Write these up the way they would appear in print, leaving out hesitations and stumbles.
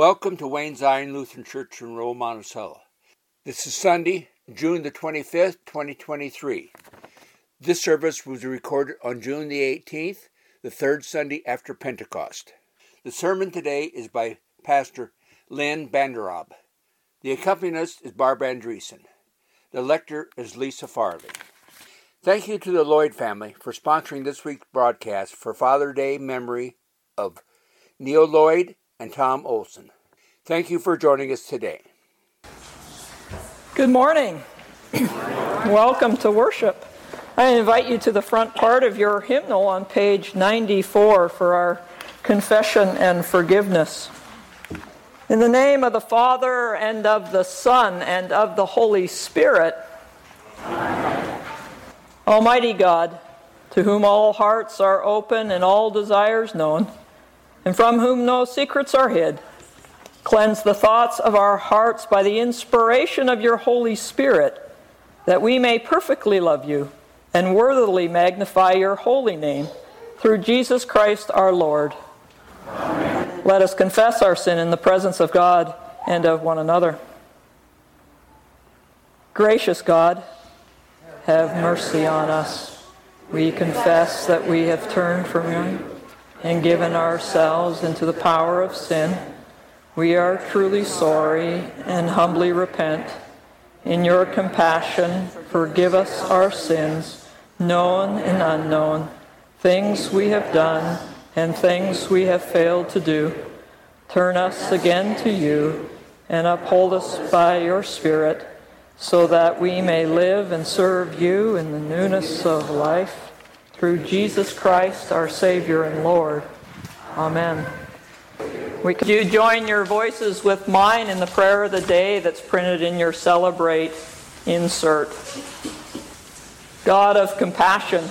Welcome to Wayne Zion Lutheran Church in Rome, Monticello. This is Sunday, June the 25th, 2023. This service was recorded on June the 18th, the third Sunday after Pentecost. The sermon today is by Pastor Lynn Banderob. The accompanist is Barb Andreessen. The lector is Lisa Farley. Thank you to the Lloyd family for sponsoring this week's broadcast for Father's Day memory of Neil Lloyd and Tom Olson. Thank you for joining us today. Good morning. Welcome to worship. I invite you to the front part of your hymnal on page 94 for our confession and forgiveness. In the name of the Father, and of the Son, and of the Holy Spirit. Amen. Almighty God, to whom all hearts are open and all desires known, and from whom no secrets are hid, cleanse the thoughts of our hearts by the inspiration of your Holy Spirit, that we may perfectly love you and worthily magnify your holy name, through Jesus Christ our Lord. Amen. Let us confess our sin in the presence of God and of one another. Gracious God, have mercy on us. We confess that we have turned from you and given ourselves into the power of sin. We are truly sorry and humbly repent. In your compassion, forgive us our sins, known and unknown, things we have done and things we have failed to do. Turn us again to you, and uphold us by your Spirit, so that we may live and serve you in the newness of life, through Jesus Christ, our Savior and Lord. Amen. Could you join your voices with mine in the prayer of the day that's printed in your Celebrate insert? God of compassion,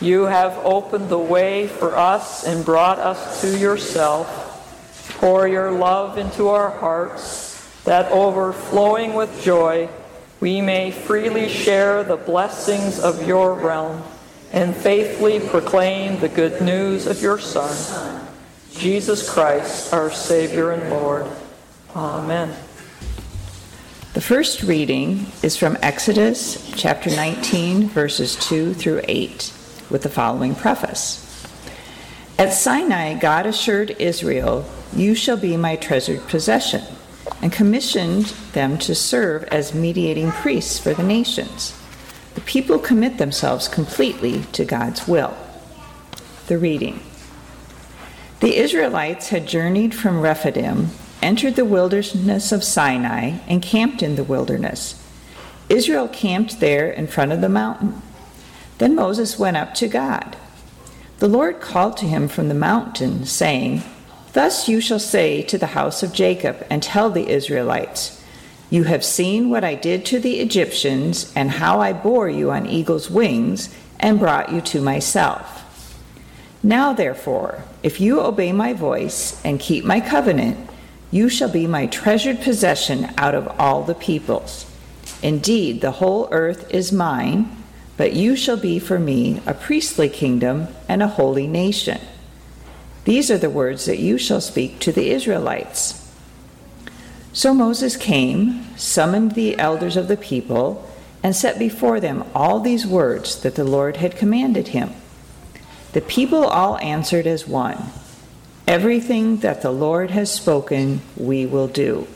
you have opened the way for us and brought us to yourself. Pour your love into our hearts, that overflowing with joy, we may freely share the blessings of your realm and faithfully proclaim the good news of your Son, Jesus Christ, our Savior and Lord. Amen. The first reading is from Exodus chapter 19, verses 2 through 8. With the following preface. At Sinai, God assured Israel, "You shall be my treasured possession," and commissioned them to serve as mediating priests for the nations. The people commit themselves completely to God's will. The reading. The Israelites had journeyed from Rephidim, entered the wilderness of Sinai, and camped in the wilderness. Israel camped there in front of the mountain. Then Moses went up to God. The Lord called to him from the mountain, saying, "Thus you shall say to the house of Jacob, and tell the Israelites, 'You have seen what I did to the Egyptians, and how I bore you on eagle's wings, and brought you to myself. Now therefore, if you obey my voice, and keep my covenant, you shall be my treasured possession out of all the peoples. Indeed, the whole earth is mine, but you shall be for me a priestly kingdom and a holy nation. These are the words that you shall speak to the Israelites.'" So Moses came, summoned the elders of the people, and set before them all these words that the Lord had commanded him. The people all answered as one, "Everything that the Lord has spoken, we will do."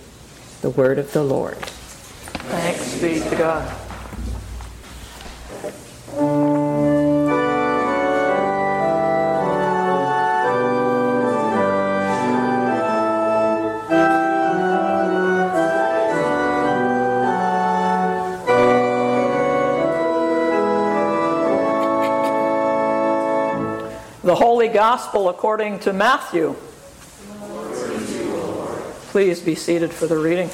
The word of the Lord. Thanks be to God. The Holy Gospel according to Matthew. Please be seated for the reading.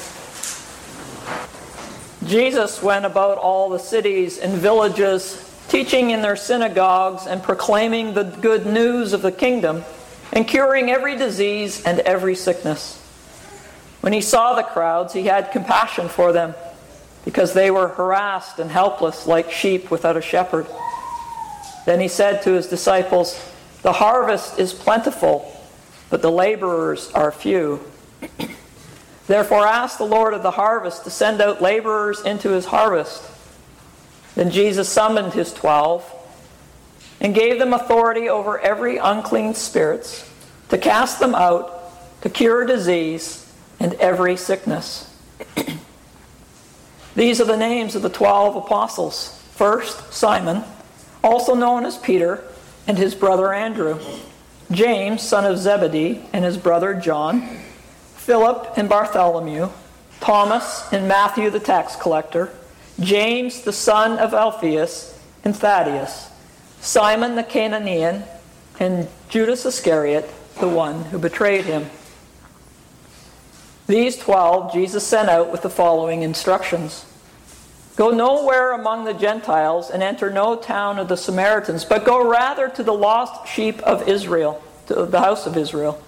Jesus went about all the cities and villages, teaching in their synagogues and proclaiming the good news of the kingdom, and curing every disease and every sickness. When he saw the crowds, he had compassion for them, because they were harassed and helpless like sheep without a shepherd. Then he said to his disciples, "The harvest is plentiful, but the laborers are few. Therefore I asked the Lord of the harvest to send out laborers into his harvest. Then Jesus summoned his 12 and gave them authority over every unclean spirit, to cast them out, to cure disease, and every sickness. These are the names of the 12 apostles. First, Simon, also known as Peter, and his brother Andrew, James, son of Zebedee, and his brother John, Philip and Bartholomew, Thomas and Matthew the tax collector, James the son of Alphaeus and Thaddeus, Simon the Canaanian, and Judas Iscariot, the one who betrayed him. These 12 Jesus sent out with the following instructions. Go nowhere among the Gentiles and enter no town of the Samaritans, but go rather to the lost sheep of Israel, to the house of Israel.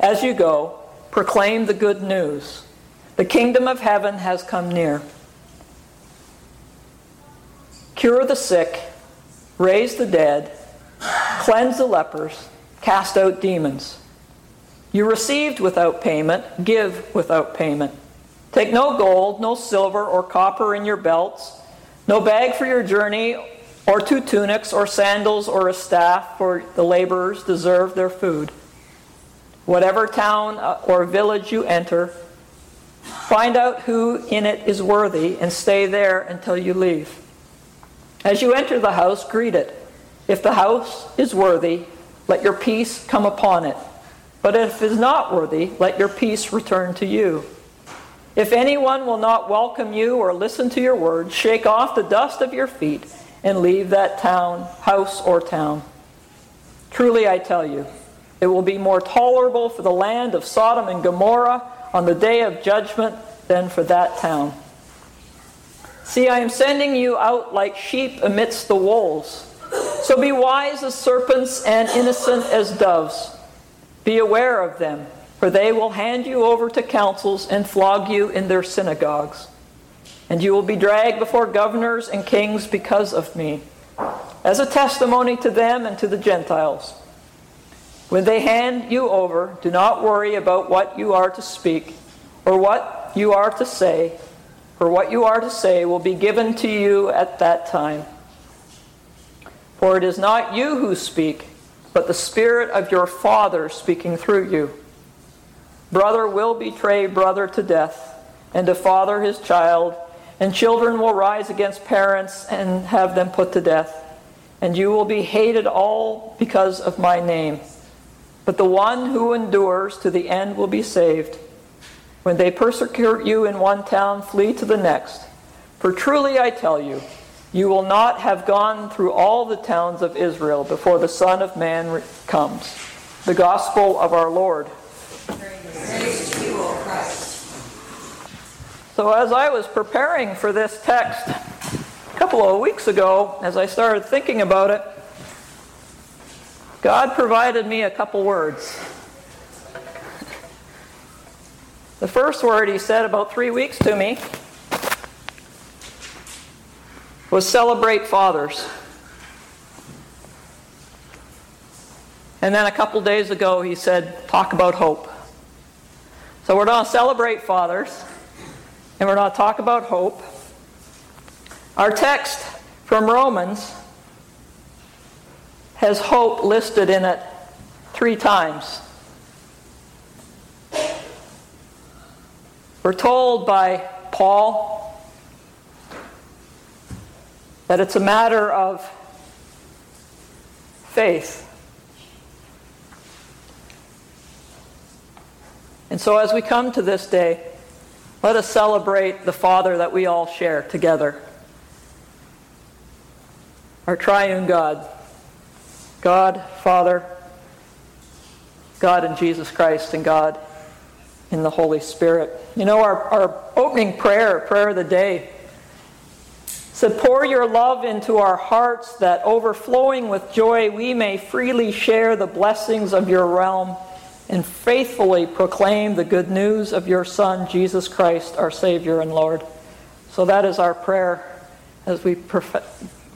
As you go, proclaim the good news. The kingdom of heaven has come near. Cure the sick, raise the dead, cleanse the lepers, cast out demons. You received without payment, give without payment. Take no gold, no silver or copper in your belts, no bag for your journey, or 2 tunics or sandals or a staff, for the laborers deserve their food. Whatever town or village you enter, find out who in it is worthy and stay there until you leave. As you enter the house, greet it. If the house is worthy, let your peace come upon it. But if it is not worthy, let your peace return to you. If anyone will not welcome you or listen to your words, shake off the dust of your feet and leave that town, house or town. Truly I tell you, it will be more tolerable for the land of Sodom and Gomorrah on the day of judgment than for that town. See, I am sending you out like sheep amidst the wolves. So be wise as serpents and innocent as doves. Be aware of them, for they will hand you over to councils and flog you in their synagogues. And you will be dragged before governors and kings because of me, as a testimony to them and to the Gentiles. When they hand you over, do not worry about what you are to speak or what you are to say, for what you are to say will be given to you at that time. For it is not you who speak, but the Spirit of your Father speaking through you. Brother will betray brother to death, and a father his child, and children will rise against parents and have them put to death. And you will be hated all because of my name. But the one who endures to the end will be saved. When they persecute you in one town, flee to the next. For truly I tell you, you will not have gone through all the towns of Israel before the Son of Man comes. The Gospel of our Lord. Praise to you, O Christ. So as I was preparing for this text a couple of weeks ago, as I started thinking about it, God provided me a couple words. The first word he said about 3 weeks to me was celebrate fathers. And then a couple days ago he said talk about hope. So we're going to celebrate fathers, and we're going to talk about hope. Our text from Romans has hope listed in it 3 times. We're told by Paul that it's a matter of faith. And so as we come to this day, let us celebrate the Father that we all share together. Our triune God. God, Father, God in Jesus Christ, and God in the Holy Spirit. You know, our opening prayer of the day, said, pour your love into our hearts that overflowing with joy we may freely share the blessings of your realm and faithfully proclaim the good news of your Son, Jesus Christ, our Savior and Lord. So that is our prayer as we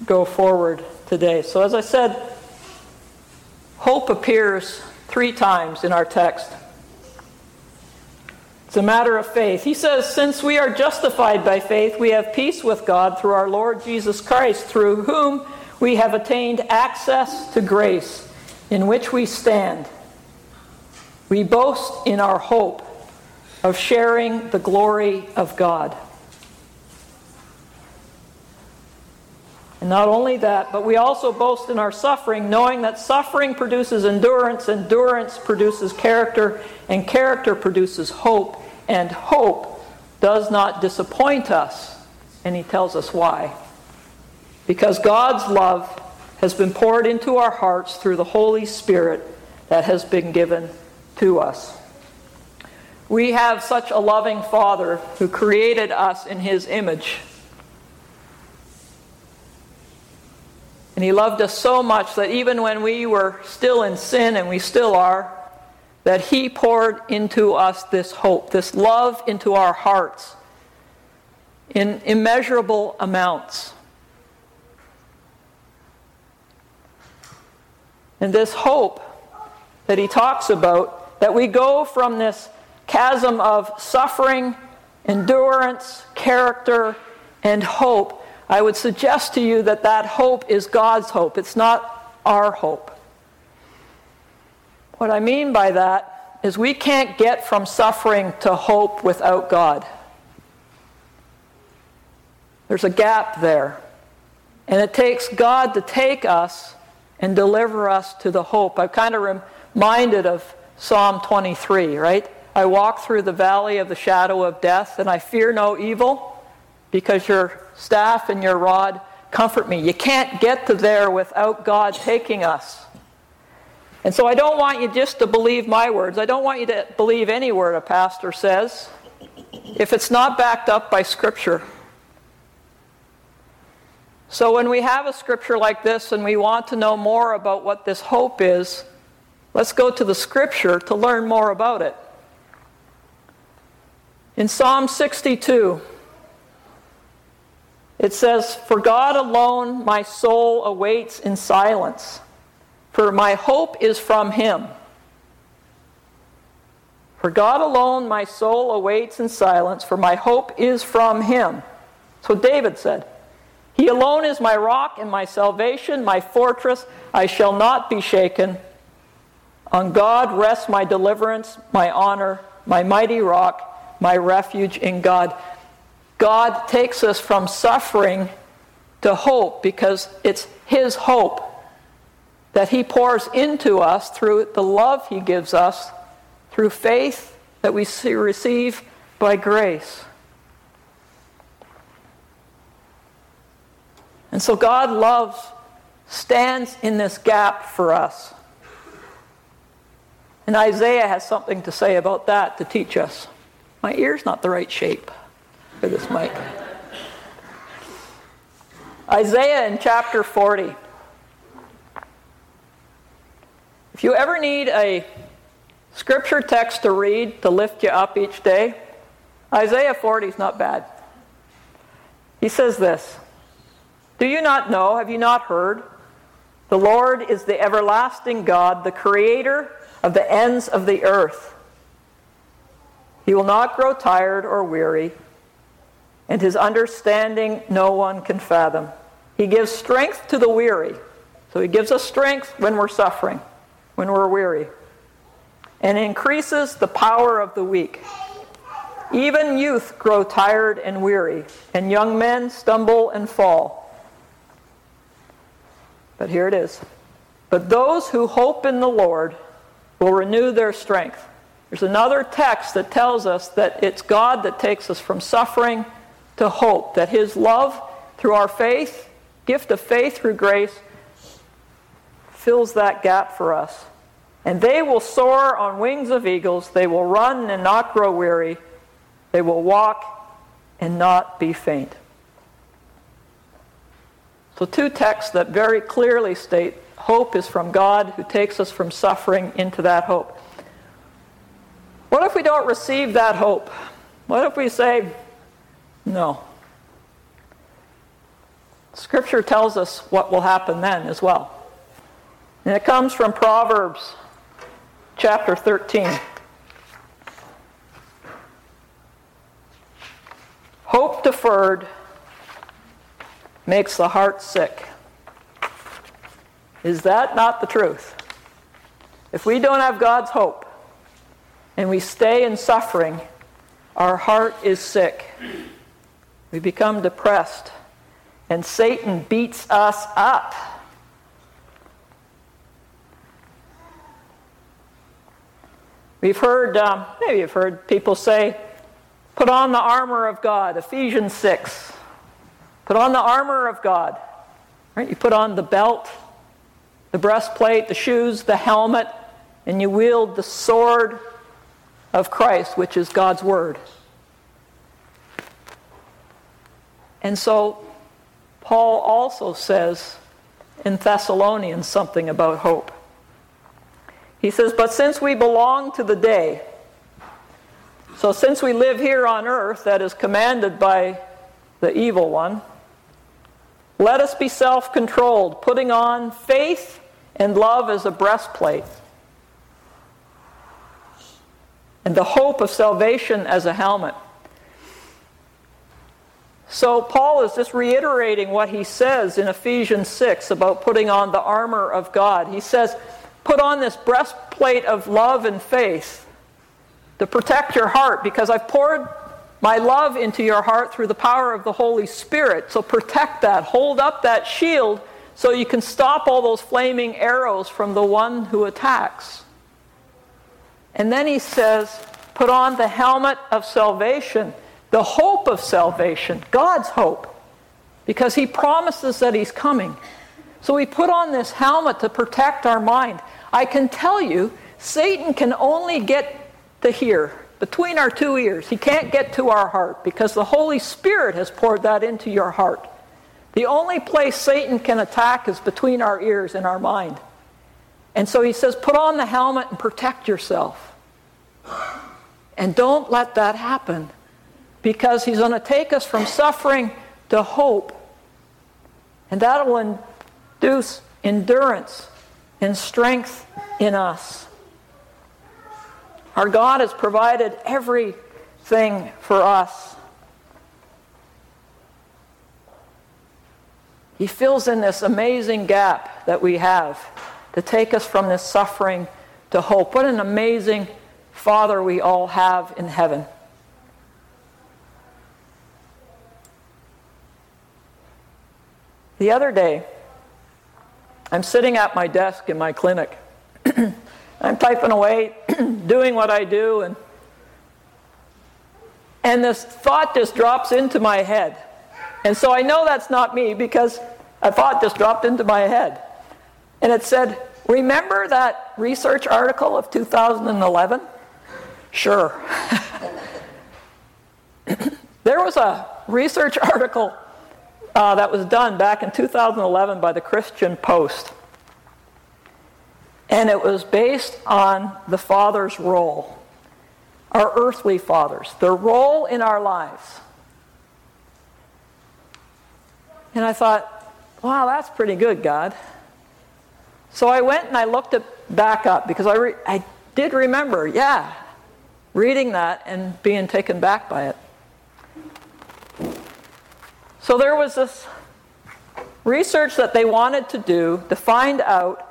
go forward today. So as I said, hope appears 3 times in our text. It's a matter of faith. He says, since we are justified by faith, we have peace with God through our Lord Jesus Christ, through whom we have attained access to grace, in which we stand. We boast in our hope of sharing the glory of God. And not only that, but we also boast in our suffering, knowing that suffering produces endurance, endurance produces character, and character produces hope, and hope does not disappoint us. And he tells us why. Because God's love has been poured into our hearts through the Holy Spirit that has been given to us. We have such a loving Father who created us in his image. And he loved us so much that even when we were still in sin, and we still are, that he poured into us this hope, this love into our hearts in immeasurable amounts. And this hope that he talks about, that we go from this chasm of suffering, endurance, character, and hope, I would suggest to you that that hope is God's hope. It's not our hope. What I mean by that is we can't get from suffering to hope without God. There's a gap there. And it takes God to take us and deliver us to the hope. I'm kind of reminded of Psalm 23, right? I walk through the valley of the shadow of death, and I fear no evil, because your staff and your rod comfort me. You can't get to there without God taking us. And so I don't want you just to believe my words. I don't want you to believe any word a pastor says if it's not backed up by Scripture. So when we have a Scripture like this and we want to know more about what this hope is, let's go to the Scripture to learn more about it. In Psalm 62, it says, "For God alone my soul awaits in silence, for my hope is from him. For God alone my soul awaits in silence, for my hope is from him." So David said, "He alone is my rock and my salvation, my fortress. I shall not be shaken. On God rests my deliverance, my honor, my mighty rock, my refuge in God." God takes us from suffering to hope because it's his hope that he pours into us through the love he gives us, through faith that we receive by grace. And so God's love stands in this gap for us. And Isaiah has something to say about that to teach us. My ear's not the right shape for this mic. Isaiah in chapter 40. If you ever need a scripture text to read to lift you up each day, Isaiah 40 is not bad. He says this, "Do you not know, have you not heard? The Lord is the everlasting God, the creator of the ends of the earth. He will not grow tired or weary, and his understanding no one can fathom. He gives strength to the weary." So he gives us strength when we're suffering, when we're weary. "And increases the power of the weak. Even youth grow tired and weary, and young men stumble and fall." But here it is. "But those who hope in the Lord will renew their strength." There's another text that tells us that it's God that takes us from suffering to hope, that his love through our faith, gift of faith through grace, fills that gap for us. "And they will soar on wings of eagles. They will run and not grow weary. They will walk and not be faint." So two texts that very clearly state hope is from God who takes us from suffering into that hope. What if we don't receive that hope? What if we say, no. Scripture tells us what will happen then as well. And it comes from Proverbs chapter 13. deferred makes the heart sick. Is that not the truth? If we don't have God's hope and we stay in suffering, our heart is sick. We become depressed, and Satan beats us up. We've heard, maybe you've heard people say, put on the armor of God, Ephesians 6. Put on the armor of God. Right? You put on the belt, the breastplate, the shoes, the helmet, and you wield the sword of Christ, which is God's word. And so Paul also says in Thessalonians something about hope. He says, but since we belong to the day, so since we live here on earth that is commanded by the evil one, let us be self-controlled, putting on faith and love as a breastplate, and the hope of salvation as a helmet. So Paul is just reiterating what he says in Ephesians 6 about putting on the armor of God. He says, put on this breastplate of love and faith to protect your heart, because I've poured my love into your heart through the power of the Holy Spirit. So protect that. Hold up that shield so you can stop all those flaming arrows from the one who attacks. And then he says, put on the helmet of salvation, the hope of salvation, God's hope, because he promises that he's coming. So we put on this helmet to protect our mind. I can tell you, Satan can only get to here, between our two ears. He can't get to our heart because the Holy Spirit has poured that into your heart. The only place Satan can attack is between our ears and our mind. And so he says, put on the helmet and protect yourself. And don't let that happen, because he's going to take us from suffering to hope. And that will induce endurance and strength in us. Our God has provided everything for us. He fills in this amazing gap that we have to take us from this suffering to hope. What an amazing Father we all have in heaven. The other day, I'm sitting at my desk in my clinic. I'm typing away, doing what I do, and this thought just drops into my head. And so I know that's not me, because a thought just dropped into my head. And it said, remember that research article of 2011? Sure. There was a research article that was done back in 2011 by the Christian Post. And it was based on the Father's role, our earthly fathers, their role in our lives. And I thought, wow, that's pretty good, God. So I went and I looked it back up, because I did remember, reading that and being taken back by it. So there was this research that they wanted to do to find out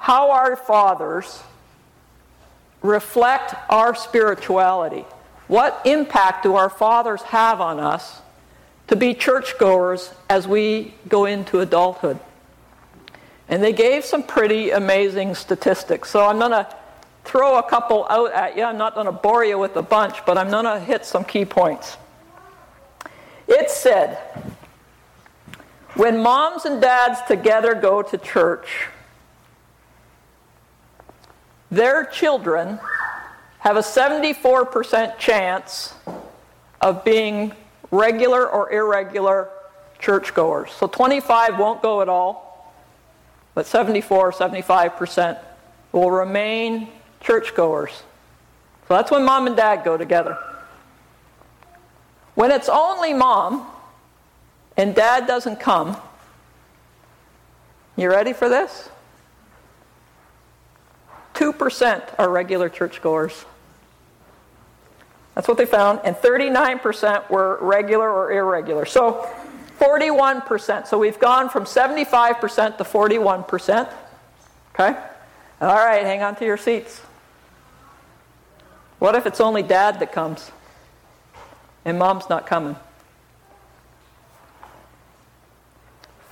how our fathers reflect our spirituality. What impact do our fathers have on us to be churchgoers as we go into adulthood? And they gave some pretty amazing statistics. So I'm going to throw a couple out at you. I'm not going to bore you with a bunch, but I'm going to hit some key points. It said, when moms and dads together go to church, their children have a 74% chance of being regular or irregular churchgoers. So 25 won't go at all, but 74, 75% will remain churchgoers. So that's when mom and dad go together. When it's only mom and dad doesn't come, you ready for this? 2% are regular churchgoers. That's what they found. And 39% were regular or irregular. So 41%. So we've gone from 75% to 41%. Okay? All right, hang on to your seats. What if it's only dad that comes and mom's not coming?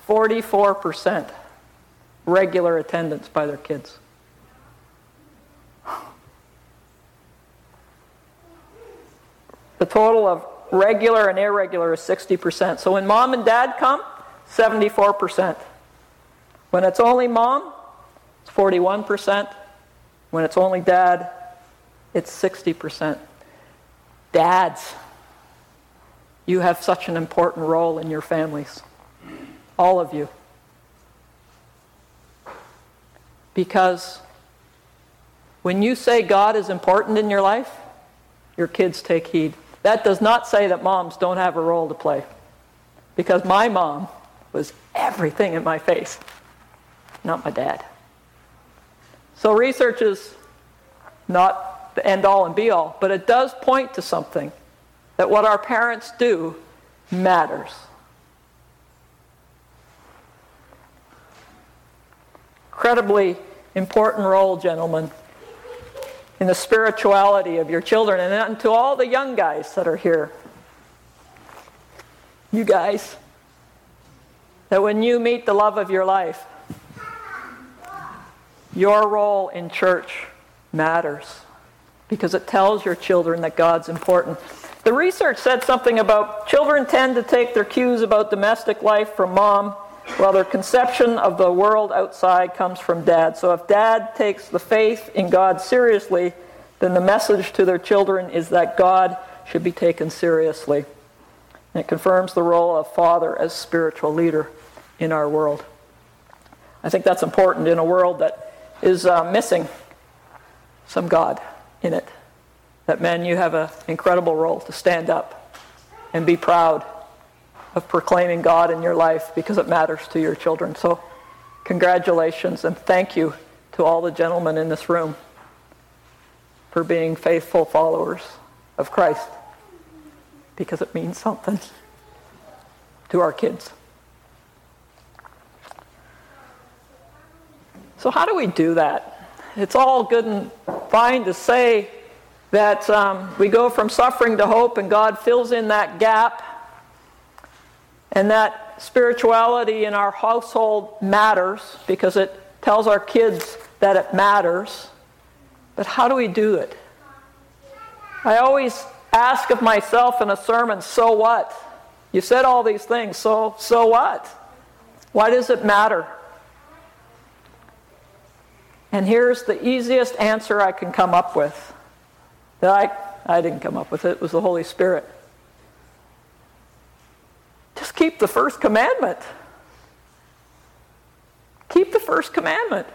44% regular attendance by their kids. The total of regular and irregular is 60%. So when mom and dad come, 74%. When it's only mom, it's 41%. When it's only dad, it's 60%. Dads, you have such an important role in your families. All of you. Because when you say God is important in your life, your kids take heed. That does not say that moms don't have a role to play. Because my mom was everything in my face, not my dad. So research is not the end all and be all, but it does point to something, that what our parents do matters. Incredibly important role, gentlemen, in the spirituality of your children. And to all the young guys that are here, you guys, that when you meet the love of your life, your role in church matters, because it tells your children that God's important. The research said something about children tend to take their cues about domestic life from mom, while their conception of the world outside comes from dad. So if dad takes the faith in God seriously, then the message to their children is that God should be taken seriously. And it confirms the role of father as spiritual leader in our world. I think that's important in a world that is missing some God in it. That men, you have an incredible role to stand up and be proud of proclaiming God in your life, because it matters to your children. So congratulations, and thank you to all the gentlemen in this room for being faithful followers of Christ, because it means something to our kids. So how do we do that? It's all good and fine to say that we go from suffering to hope, and God fills in that gap. And that spirituality in our household matters, because it tells our kids that it matters. But how do we do it? I always ask of myself in a sermon, so what? You said all these things, so what? Why does it matter? And here's the easiest answer I can come up with. That I didn't come up with it. It was the Holy Spirit. Just keep the first commandment. Keep the first commandment.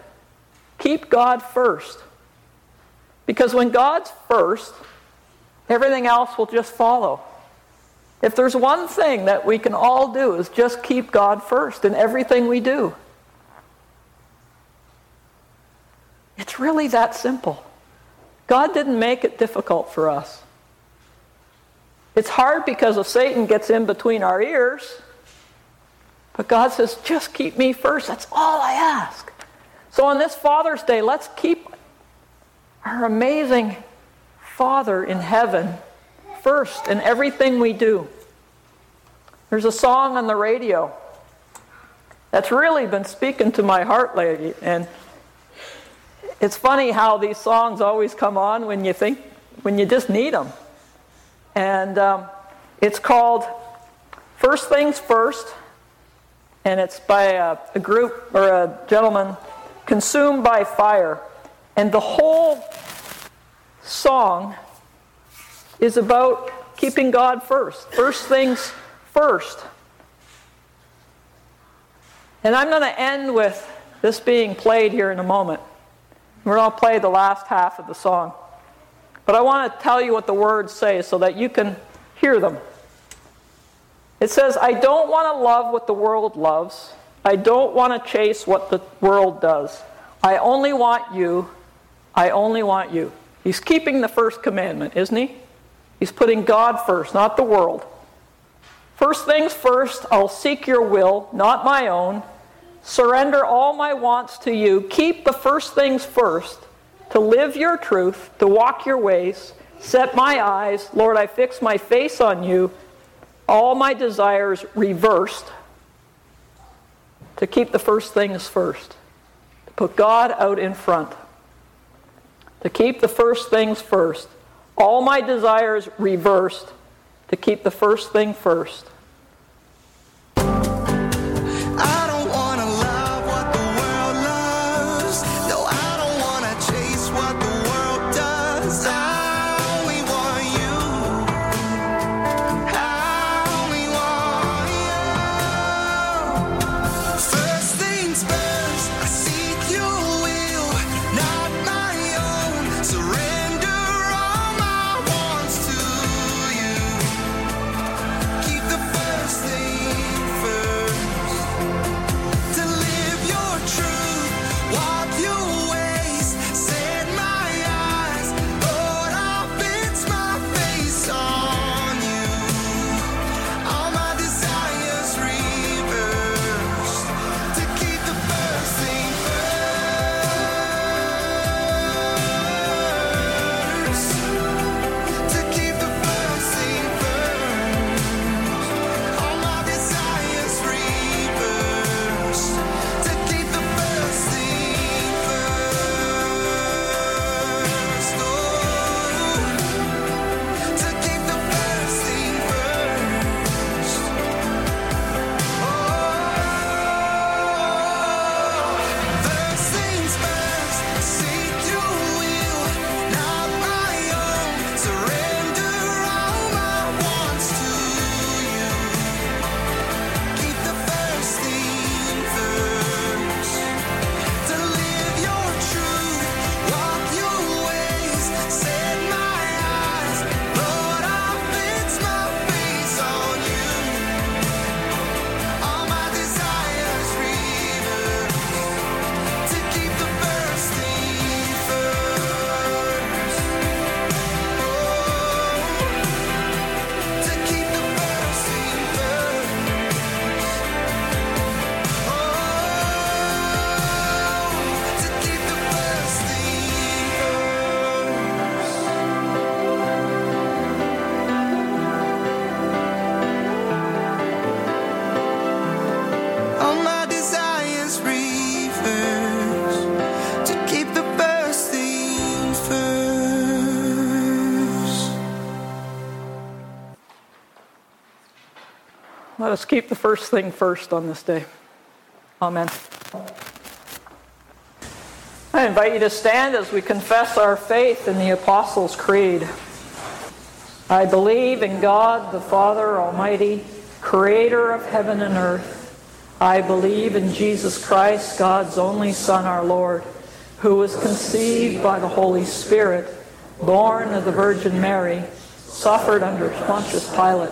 Keep God first. Because when God's first, everything else will just follow. If there's one thing that we can all do, is just keep God first in everything we do. It's really that simple. God didn't make it difficult for us. It's hard because if Satan gets in between our ears, but God says, just keep me first. That's all I ask. So on this Father's Day, let's keep our amazing Father in heaven first in everything we do. There's a song on the radio that's really been speaking to my heart lately. And it's funny how these songs always come on when you just need them. And it's called First Things First, and it's by a group or a gentleman, Consumed by Fire. And the whole song is about keeping God first. First things first. And I'm going to end with this being played here in a moment. We're going to play the last half of the song. But I want to tell you what the words say so that you can hear them. It says, I don't want to love what the world loves. I don't want to chase what the world does. I only want you. I only want you. He's keeping the first commandment, isn't he? He's putting God first, not the world. First things first, I'll seek your will, not my own. Surrender all my wants to you. Keep the first things first, to live your truth, to walk your ways. Set my eyes, Lord, I fix my face on you. All my desires reversed, to keep the first things first, to put God out in front, to keep the first things first. All my desires reversed, to keep the first thing first. Let us keep the first thing first on this day. Amen. I invite you to stand as we confess our faith in the Apostles' Creed. I believe in God the Father Almighty, creator of heaven and earth. I believe in Jesus Christ, God's only Son, our Lord, who was conceived by the Holy Spirit, born of the Virgin Mary, suffered under Pontius Pilate,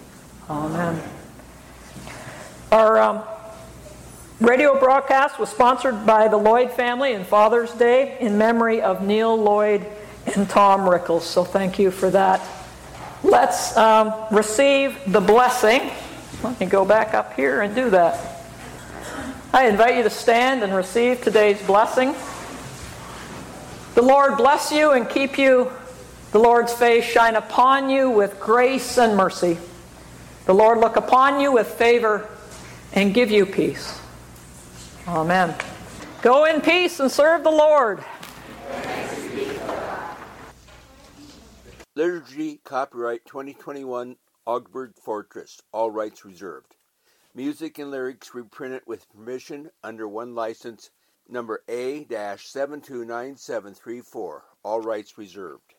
Amen. Our radio broadcast was sponsored by the Lloyd family in Father's Day in memory of Neil Lloyd and Tom Rickles. So thank you for that. Let's receive the blessing. Let me go back up here and do that. I invite you to stand and receive today's blessing. The Lord bless you and keep you. The Lord's face shine upon you with grace and mercy. The Lord look upon you with favor and give you peace. Amen. Go in peace and serve the Lord. Liturgy copyright 2021 Augsburg Fortress. All rights reserved. Music and lyrics reprinted with permission under one license number A-729734. All rights reserved.